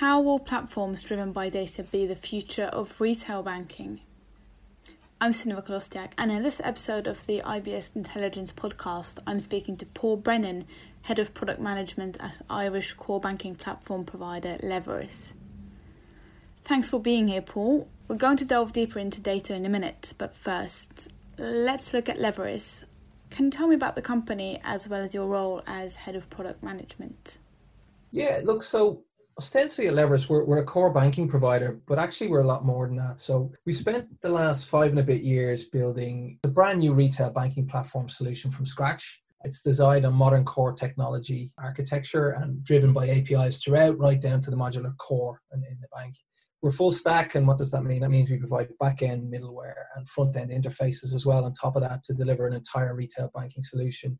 How will platforms driven by data be the future of retail banking? I'm Sinéad Kolostiak, and in this episode of the IBS Intelligence Podcast, I'm speaking to Paul Brennan, Head of Product Management at Irish core banking platform provider Leveris. Thanks for being here, Paul. We're going to delve deeper into data in a minute, but first, let's look at Leveris. Can you tell me about the company as well as your role as Head of Product Management? Yeah, look, so ostensibly at Leveris, we're a core banking provider, but actually we're a lot more than that. So we spent the last 5.5 years building a brand new retail banking platform solution from scratch. It's designed on modern core technology architecture and driven by APIs throughout, right down to the modular core in the bank. We're full stack, and what does that mean? That means we provide back-end, middleware, and front-end interfaces as well on top of that to deliver an entire retail banking solution,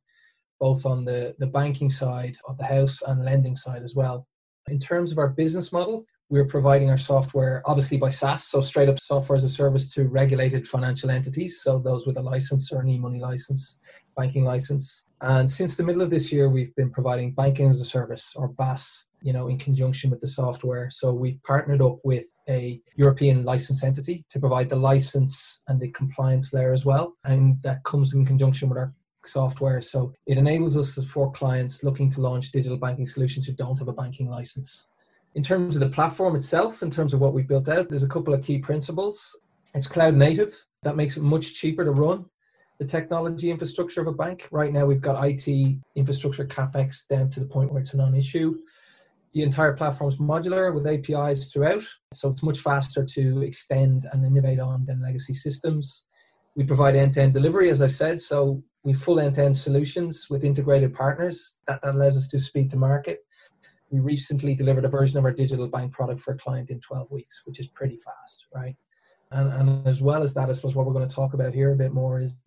both on the banking side of the house and lending side as well. In terms of our business model, we're providing our software, obviously by SaaS, so straight up software as a service to regulated financial entities, so those with a license or an e-money license, banking license. And since the middle of this year, we've been providing banking as a service, or BaaS, in conjunction with the software. So we've partnered up with a European licensed entity to provide the license and the compliance layer as well. And that comes in conjunction with our software. So it enables us to support clients looking to launch digital banking solutions who don't have a banking license. In terms of the platform itself, in terms of what we've built out, there's a couple of key principles. It's cloud native. That makes it much cheaper to run the technology infrastructure of a bank. Right now, we've got IT infrastructure CapEx down to the point where it's a non-issue. The entire platform is modular with APIs throughout, so it's much faster to extend and innovate on than legacy systems. We provide end-to-end delivery, as I said, so we full end-to-end solutions with integrated partners. That allows us to speed to market. We recently delivered a version of our digital bank product for a client in 12 weeks, which is pretty fast, right? And as well as that, I suppose what we're going to talk about here a bit more is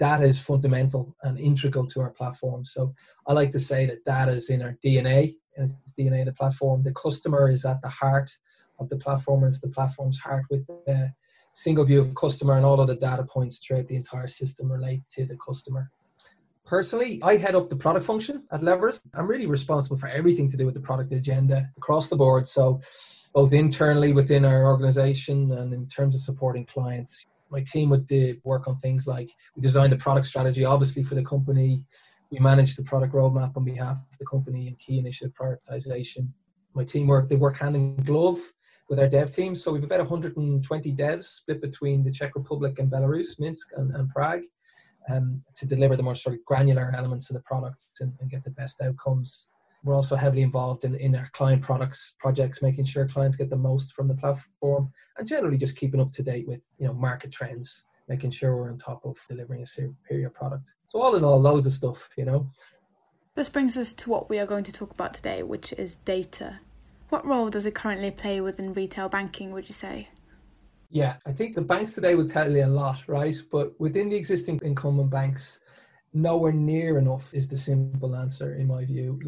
data is fundamental and integral to our platform. So I like to say that data is in our DNA, and it's DNA of the platform. The customer is at the heart of the platform, and it's the platform's heart with the single view of customer, and all of the data points throughout the entire system relate to the customer. Personally, I head up the product function at Leveris. I'm really responsible for everything to do with the product agenda across the board. So both internally within our organization and in terms of supporting clients, my team would work on things like we designed the product strategy, obviously, for the company. We manage the product roadmap on behalf of the company and key initiative prioritization. My team work hand in glove with our dev team. So we have about 120 devs split between the Czech Republic and Belarus, Minsk and Prague. To deliver the more sort of granular elements of the product and get the best outcomes. We're also heavily involved in our client projects, making sure clients get the most from the platform, and generally just keeping up to date with market trends, making sure we're on top of delivering a superior product. So all in all, loads of stuff, This brings us to what we are going to talk about today, which is data. What role does it currently play within retail banking, would you say? Yeah, I think the banks today would tell you a lot, right? But within the existing incumbent banks, nowhere near enough is the simple answer, in my view.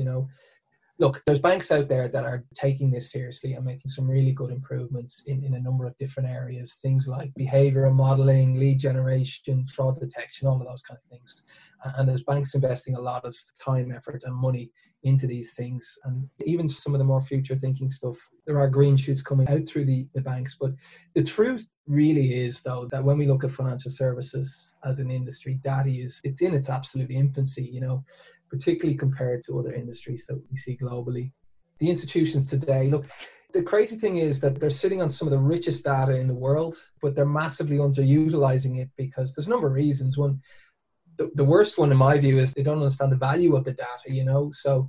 Look, there's banks out there that are taking this seriously and making some really good improvements in a number of different areas, things like behavioural modelling, lead generation, fraud detection, all of those kind of things. And there's banks investing a lot of time, effort and money into these things. And even some of the more future thinking stuff, there are green shoots coming out through the banks. But the truth really is, though, that when we look at financial services as an industry, data use, it's in its absolute infancy, particularly compared to other industries that we see globally. The institutions today, look, the crazy thing is that they're sitting on some of the richest data in the world, but they're massively underutilizing it because there's a number of reasons. One, the worst one in my view is they don't understand the value of the data, So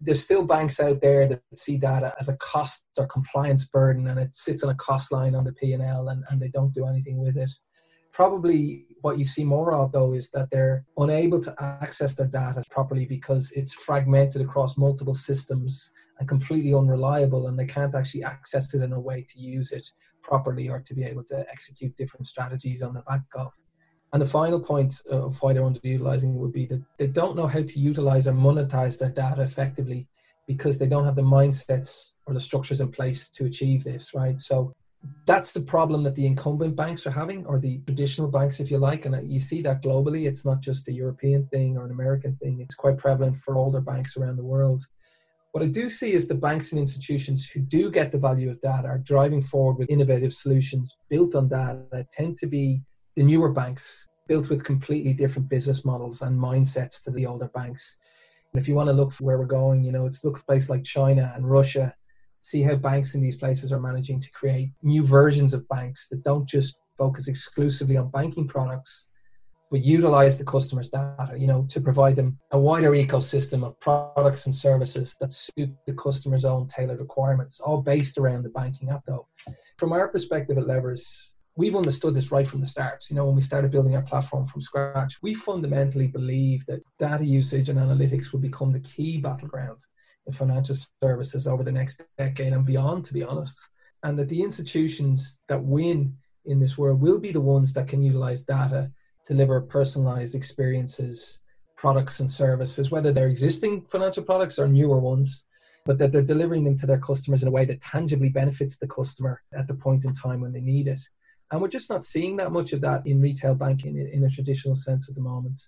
there's still banks out there that see data as a cost or compliance burden, and it sits on a cost line on the P&L and they don't do anything with it. Probably what you see more of, though, is that they're unable to access their data properly because it's fragmented across multiple systems and completely unreliable, and they can't actually access it in a way to use it properly or to be able to execute different strategies on the back of. And the final point of why they're underutilizing would be that they don't know how to utilize or monetize their data effectively because they don't have the mindsets or the structures in place to achieve this, right? So that's the problem that the incumbent banks are having, or the traditional banks, if you like. And you see that globally. It's not just a European thing or an American thing. It's quite prevalent for older banks around the world. What I do see is the banks and institutions who do get the value of data are driving forward with innovative solutions built on data that tend to be the newer banks built with completely different business models and mindsets to the older banks. And if you want to look for where we're going, you know, it's look at places like China and Russia, see how banks in these places are managing to create new versions of banks that don't just focus exclusively on banking products, but utilize the customer's data, you know, to provide them a wider ecosystem of products and services that suit the customer's own tailored requirements, all based around the banking app though. From our perspective at Leveris, we've understood this right from the start. You know, when we started building our platform from scratch, we fundamentally believe that data usage and analytics will become the key battleground in financial services over the next decade and beyond, to be honest. And that the institutions that win in this world will be the ones that can utilize data deliver personalized experiences, products and services, whether they're existing financial products or newer ones, but that they're delivering them to their customers in a way that tangibly benefits the customer at the point in time when they need it. And we're just not seeing that much of that in retail banking in a traditional sense at the moment.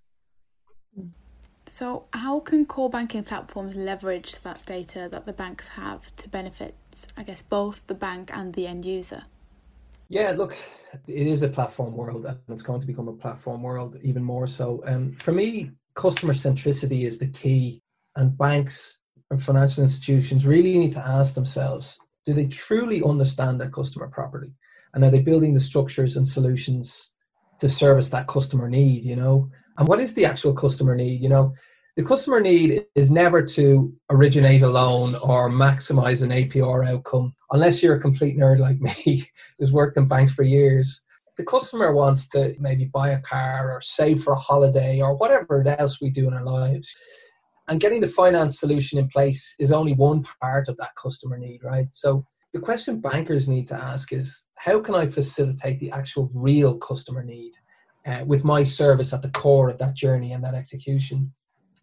So how can core banking platforms leverage that data that the banks have to benefit, I guess, both the bank and the end user? Yeah, look, it is a platform world and it's going to become a platform world even more so. For me, customer centricity is the key, and banks and financial institutions really need to ask themselves, do they truly understand their customer properly? And are they building the structures and solutions to service that customer need, you know? And what is the actual customer need, you know? The customer need is never to originate a loan or maximize an APR outcome, unless you're a complete nerd like me who's worked in banks for years. The customer wants to maybe buy a car or save for a holiday or whatever else we do in our lives. And getting the finance solution in place is only one part of that customer need, right? So the question bankers need to ask is, how can I facilitate the actual real customer need with my service at the core of that journey and that execution?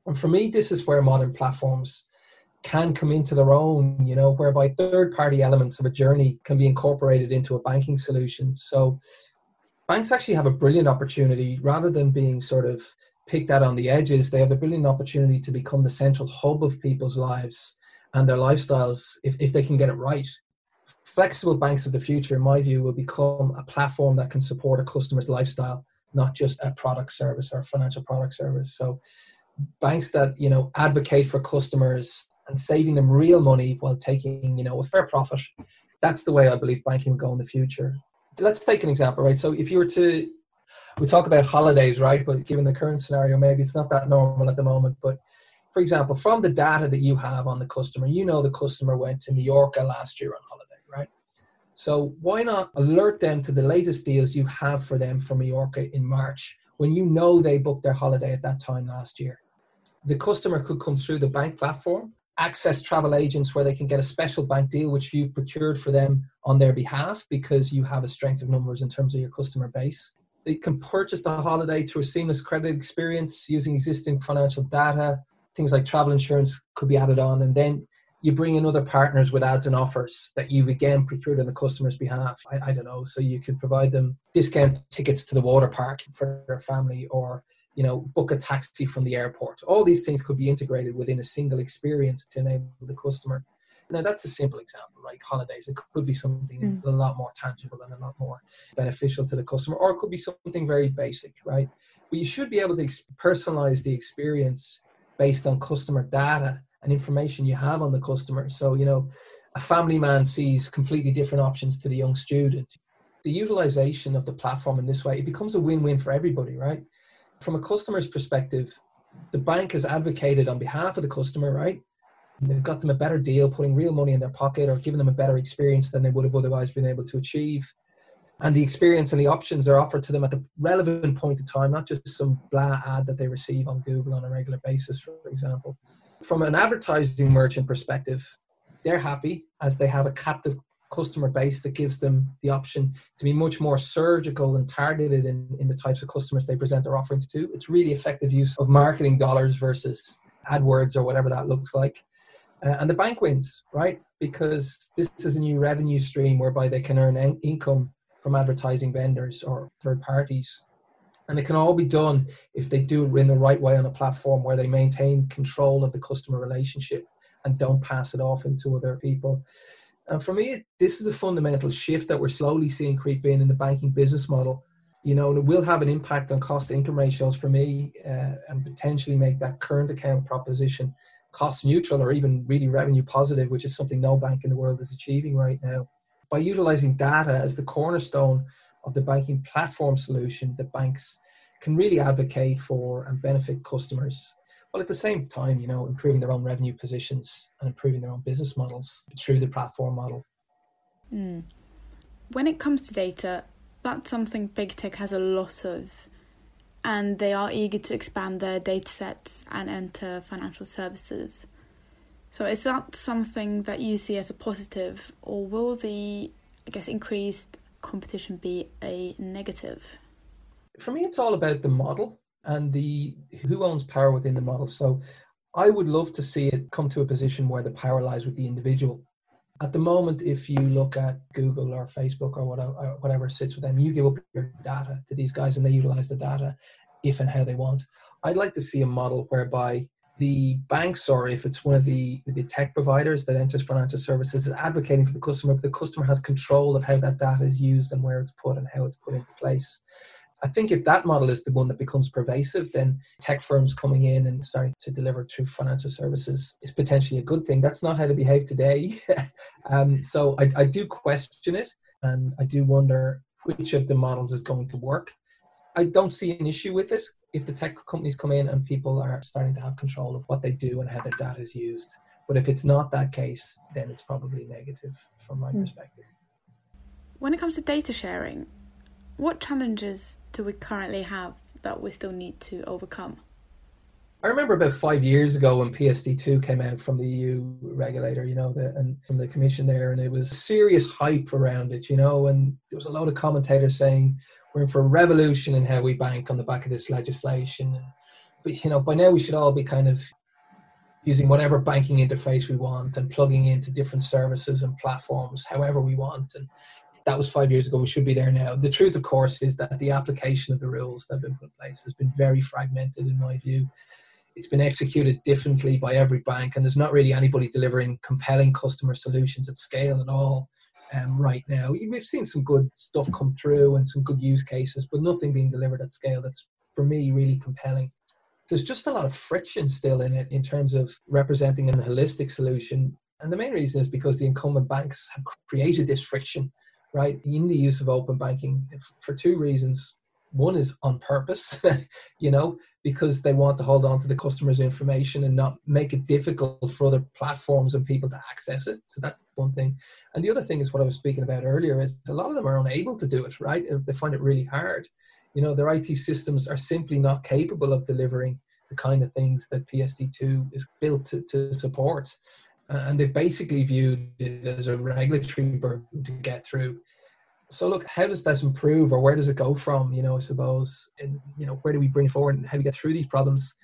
And for me, this is where modern platforms can come into their own, you know, whereby third-party elements of a journey can be incorporated into a banking solution. So banks actually have a brilliant opportunity, rather than being sort of picked at on the edges, they have a brilliant opportunity to become the central hub of people's lives and their lifestyles if they can get it right. Flexible banks of the future, in my view, will become a platform that can support a customer's lifestyle, not just a product service or a financial product service. So banks that, you know, advocate for customers and saving them real money while taking, you know, a fair profit. That's the way I believe banking will go in the future. Let's take an example, right? So if you were to, we talk about holidays, right? But given the current scenario, maybe it's not that normal at the moment. But for example, from the data that you have on the customer, you know, the customer went to Mallorca last year on holiday, right? So why not alert them to the latest deals you have for them for Mallorca in March, when you know they booked their holiday at that time last year? The customer could come through the bank platform, access travel agents where they can get a special bank deal, which you've procured for them on their behalf because you have a strength of numbers in terms of your customer base. They can purchase the holiday through a seamless credit experience using existing financial data. Things like travel insurance could be added on. And then you bring in other partners with ads and offers that you've again procured on the customer's behalf. I don't know. So you could provide them discount tickets to the water park for their family, or, you know, book a taxi from the airport. All these things could be integrated within a single experience to enable the customer. Now, that's a simple example, like holidays. It could be something a lot more tangible and a lot more beneficial to the customer, or it could be something very basic, right? But you should be able to personalize the experience based on customer data and information you have on the customer. So, you know, a family man sees completely different options to the young student. The utilization of the platform in this way, it becomes a win-win for everybody, right? From a customer's perspective, the bank has advocated on behalf of the customer, right? And they've got them a better deal, putting real money in their pocket or giving them a better experience than they would have otherwise been able to achieve. And the experience and the options are offered to them at the relevant point in time, not just some blah ad that they receive on Google on a regular basis, for example. From an advertising merchant perspective, they're happy as they have a captive customer base that gives them the option to be much more surgical and targeted in the types of customers they present their offerings to. It's really effective use of marketing dollars versus AdWords or whatever that looks like. And the bank wins, right? Because this is a new revenue stream whereby they can earn income from advertising vendors or third parties. And it can all be done if they do it in the right way on a platform where they maintain control of the customer relationship and don't pass it off into other people. And for me, this is a fundamental shift that we're slowly seeing creep in the banking business model. You know, it will have an impact on cost income ratios for me, and potentially make that current account proposition cost neutral or even really revenue positive, which is something no bank in the world is achieving right now. By utilizing data as the cornerstone of the banking platform solution that banks can really advocate for and benefit customers, while at the same time, you know, improving their own revenue positions and improving their own business models through the platform model. Mm. When it comes to data, that's something big tech has a lot of, and they are eager to expand their data sets and enter financial services. So is that something that you see as a positive, or will the, I guess, increased competition be a negative? For me, it's all about the model and the who owns power within the model. So I would love to see it come to a position where the power lies with the individual. At the moment, if you look at Google or Facebook or whatever sits with them, you give up your data to these guys and they utilize the data if and how they want. I'd like to see a model whereby the banks, or if it's one of the tech providers that enters financial services, is advocating for the customer, but the customer has control of how that data is used and where it's put and how it's put into place. I think if that model is the one that becomes pervasive, then tech firms coming in and starting to deliver through financial services is potentially a good thing. That's not how they behave today. So I do question it, and I do wonder which of the models is going to work. I don't see an issue with it if the tech companies come in and people are starting to have control of what they do and how their data is used. But if it's not that case, then it's probably negative from my perspective. When it comes to data sharing, what challenges do we currently have that we still need to overcome? I remember about 5 years ago when PSD2 came out from the EU regulator, you know, and from the commission there, and it was serious hype around it, you know, and there was a lot of commentators saying we're in for a revolution in how we bank on the back of this legislation. But, you know, by now we should all be kind of using whatever banking interface we want and plugging into different services and platforms however we want. And that was 5 years ago. We should be there now. The truth, of course, is that the application of the rules that have been put in place has been very fragmented, in my view. It's been executed differently by every bank, and there's not really anybody delivering compelling customer solutions at scale at all right now. We've seen some good stuff come through and some good use cases, but nothing being delivered at scale that's, for me, really compelling. There's just a lot of friction still in it in terms of representing a holistic solution. And the main reason is because the incumbent banks have created this friction, right, in the use of open banking for two reasons. One is on purpose, you know, because they want to hold on to the customer's information and not make it difficult for other platforms and people to access it. So that's one thing. And the other thing is what I was speaking about earlier is a lot of them are unable to do it, right? They find it really hard. You know, their IT systems are simply not capable of delivering the kind of things that PSD2 is built to support. And they've basically viewed it as a regulatory burden to get through. So look, how does this improve, or where does it go from, you know, I suppose, and, you know, where do we bring forward and how do we get through these problems?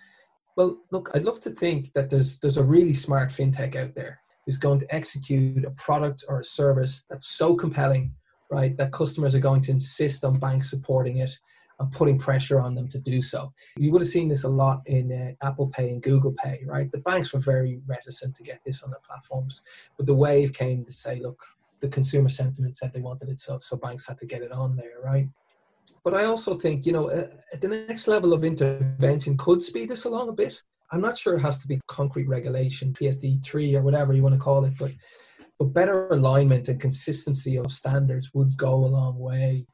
Well, look, I'd love to think that there's a really smart fintech out there who's going to execute a product or a service that's so compelling, right, that customers are going to insist on banks supporting it and putting pressure on them to do so. You would have seen this a lot in Apple Pay and Google Pay, right? The banks were very reticent to get this on their platforms, but the wave came to say, look, the consumer sentiment said they wanted it, so banks had to get it on there, right? But I also think, you know, at the next level of intervention could speed this along a bit. I'm not sure it has to be concrete regulation, PSD3 or whatever you want to call it, but better alignment and consistency of standards would go a long way.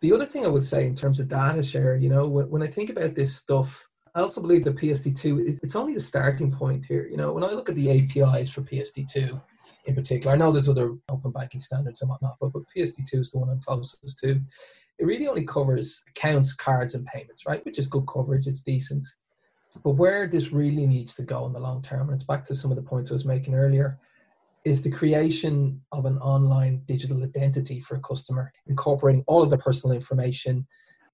The other thing I would say in terms of data share, you know, when I think about this stuff, I also believe that PSD2, it's only the starting point here. You know, when I look at the APIs for PSD2 in particular, I know there's other open banking standards and whatnot, but PSD2 is the one I'm closest to. It really only covers accounts, cards and payments, right? Which is good coverage, it's decent. But where this really needs to go in the long term, and it's back to some of the points I was making earlier, is the creation of an online digital identity for a customer, incorporating all of their personal information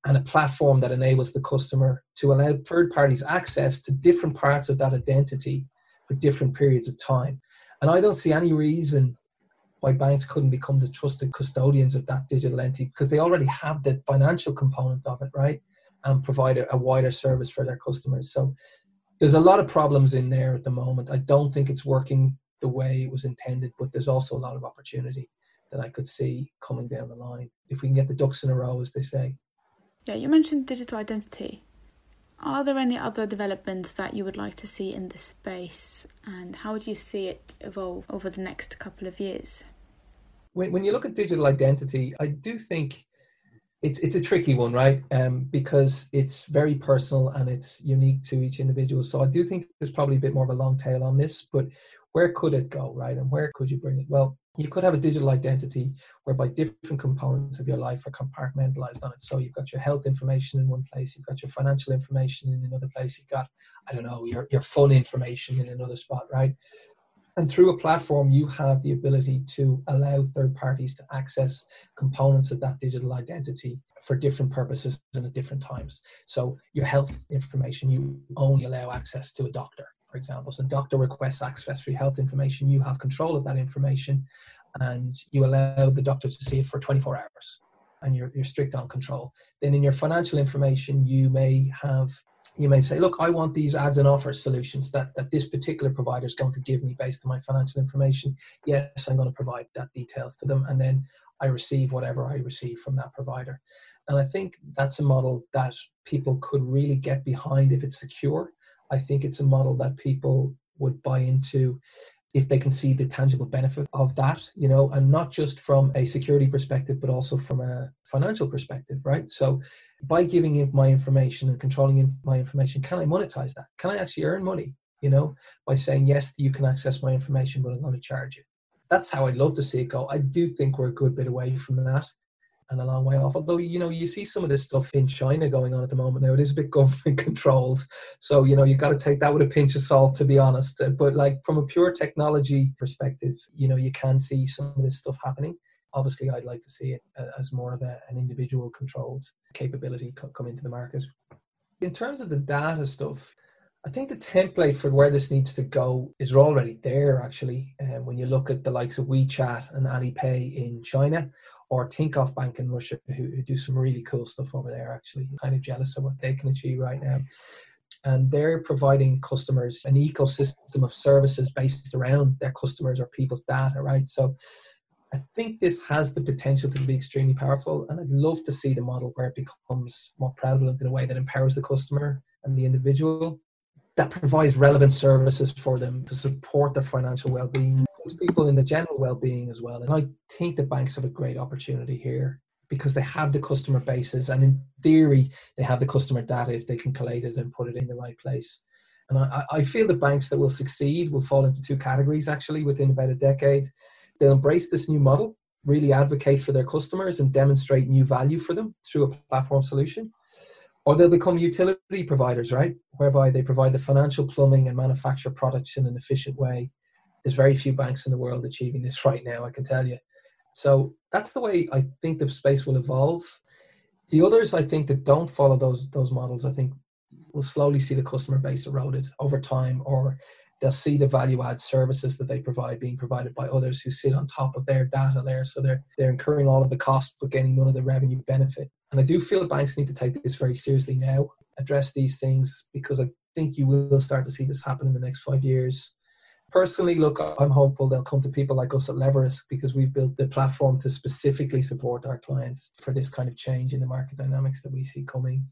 and a platform that enables the customer to allow third parties access to different parts of that identity for different periods of time. And I don't see any reason why banks couldn't become the trusted custodians of that digital entity, because they already have the financial component of it, right? And provide a wider service for their customers. So there's a lot of problems in there at the moment. I don't think it's working the way it was intended, but there's also a lot of opportunity that I could see coming down the line if we can get the ducks in a row, as they say. Yeah, you mentioned digital identity. Are there any other developments that you would like to see in this space, and how do you see it evolve over the next couple of years? When you look at digital identity, I do think it's a tricky one, right? Because it's very personal and it's unique to each individual. So I do think there's probably a bit more of a long tail on this, but where could it go, right? And where could you bring it? Well, you could have a digital identity whereby different components of your life are compartmentalized on it. So you've got your health information in one place, you've got your financial information in another place, you've got, your fun information in another spot, right? And through a platform, you have the ability to allow third parties to access components of that digital identity for different purposes and at different times. So your health information, you only allow access to a doctor, for example. So a doctor requests access for your health information. You have control of that information and you allow the doctor to see it for 24 hours and you're strict on control. Then in your financial information, you may say, look, I want these ads and offers solutions that this particular provider is going to give me based on my financial information. Yes, I'm going to provide that details to them. And then I receive whatever I receive from that provider. And I think that's a model that people could really get behind if it's secure. I think it's a model that people would buy into if they can see the tangible benefit of that, and not just from a security perspective, but also from a financial perspective, right? So by giving in my information and controlling my information, can I monetize that? Can I actually earn money, by saying, yes, you can access my information, but I'm going to charge you. That's how I'd love to see it go. I do think we're a good bit away from that and a long way off. Although, you see some of this stuff in China going on at the moment now. It is a bit government controlled. So, you've got to take that with a pinch of salt, to be honest. But like from a pure technology perspective, you can see some of this stuff happening. Obviously, I'd like to see it as more of an individual controlled capability come into the market. In terms of the data stuff, I think the template for where this needs to go is already there, actually. When you look at the likes of WeChat and Alipay in China, or Tinkoff Bank in Russia, who do some really cool stuff over there, actually. I'm kind of jealous of what they can achieve right now. And they're providing customers an ecosystem of services based around their customers or people's data, right? So I think this has the potential to be extremely powerful. And I'd love to see the model where it becomes more prevalent in a way that empowers the customer and the individual, that provides relevant services for them to support their financial well-being, people in the general well-being as well. And I think the banks have a great opportunity here because they have the customer bases and in theory, they have the customer data if they can collate it and put it in the right place. And I feel the banks that will succeed will fall into two categories actually within about a decade. They'll embrace this new model, really advocate for their customers and demonstrate new value for them through a platform solution. Or they'll become utility providers, right? Whereby they provide the financial plumbing and manufacture products in an efficient way. There's very few banks in the world achieving this right now, I can tell you. So that's the way I think the space will evolve. The others, I think, that don't follow those models, I think will slowly see the customer base eroded over time, or they'll see the value-add services that they provide being provided by others who sit on top of their data layer. So they're incurring all of the costs but gaining none of the revenue benefit. And I do feel the banks need to take this very seriously now, address these things, because I think you will start to see this happen in the next 5 years. Personally, look, I'm hopeful they'll come to people like us at Leveris because we've built the platform to specifically support our clients for this kind of change in the market dynamics that we see coming.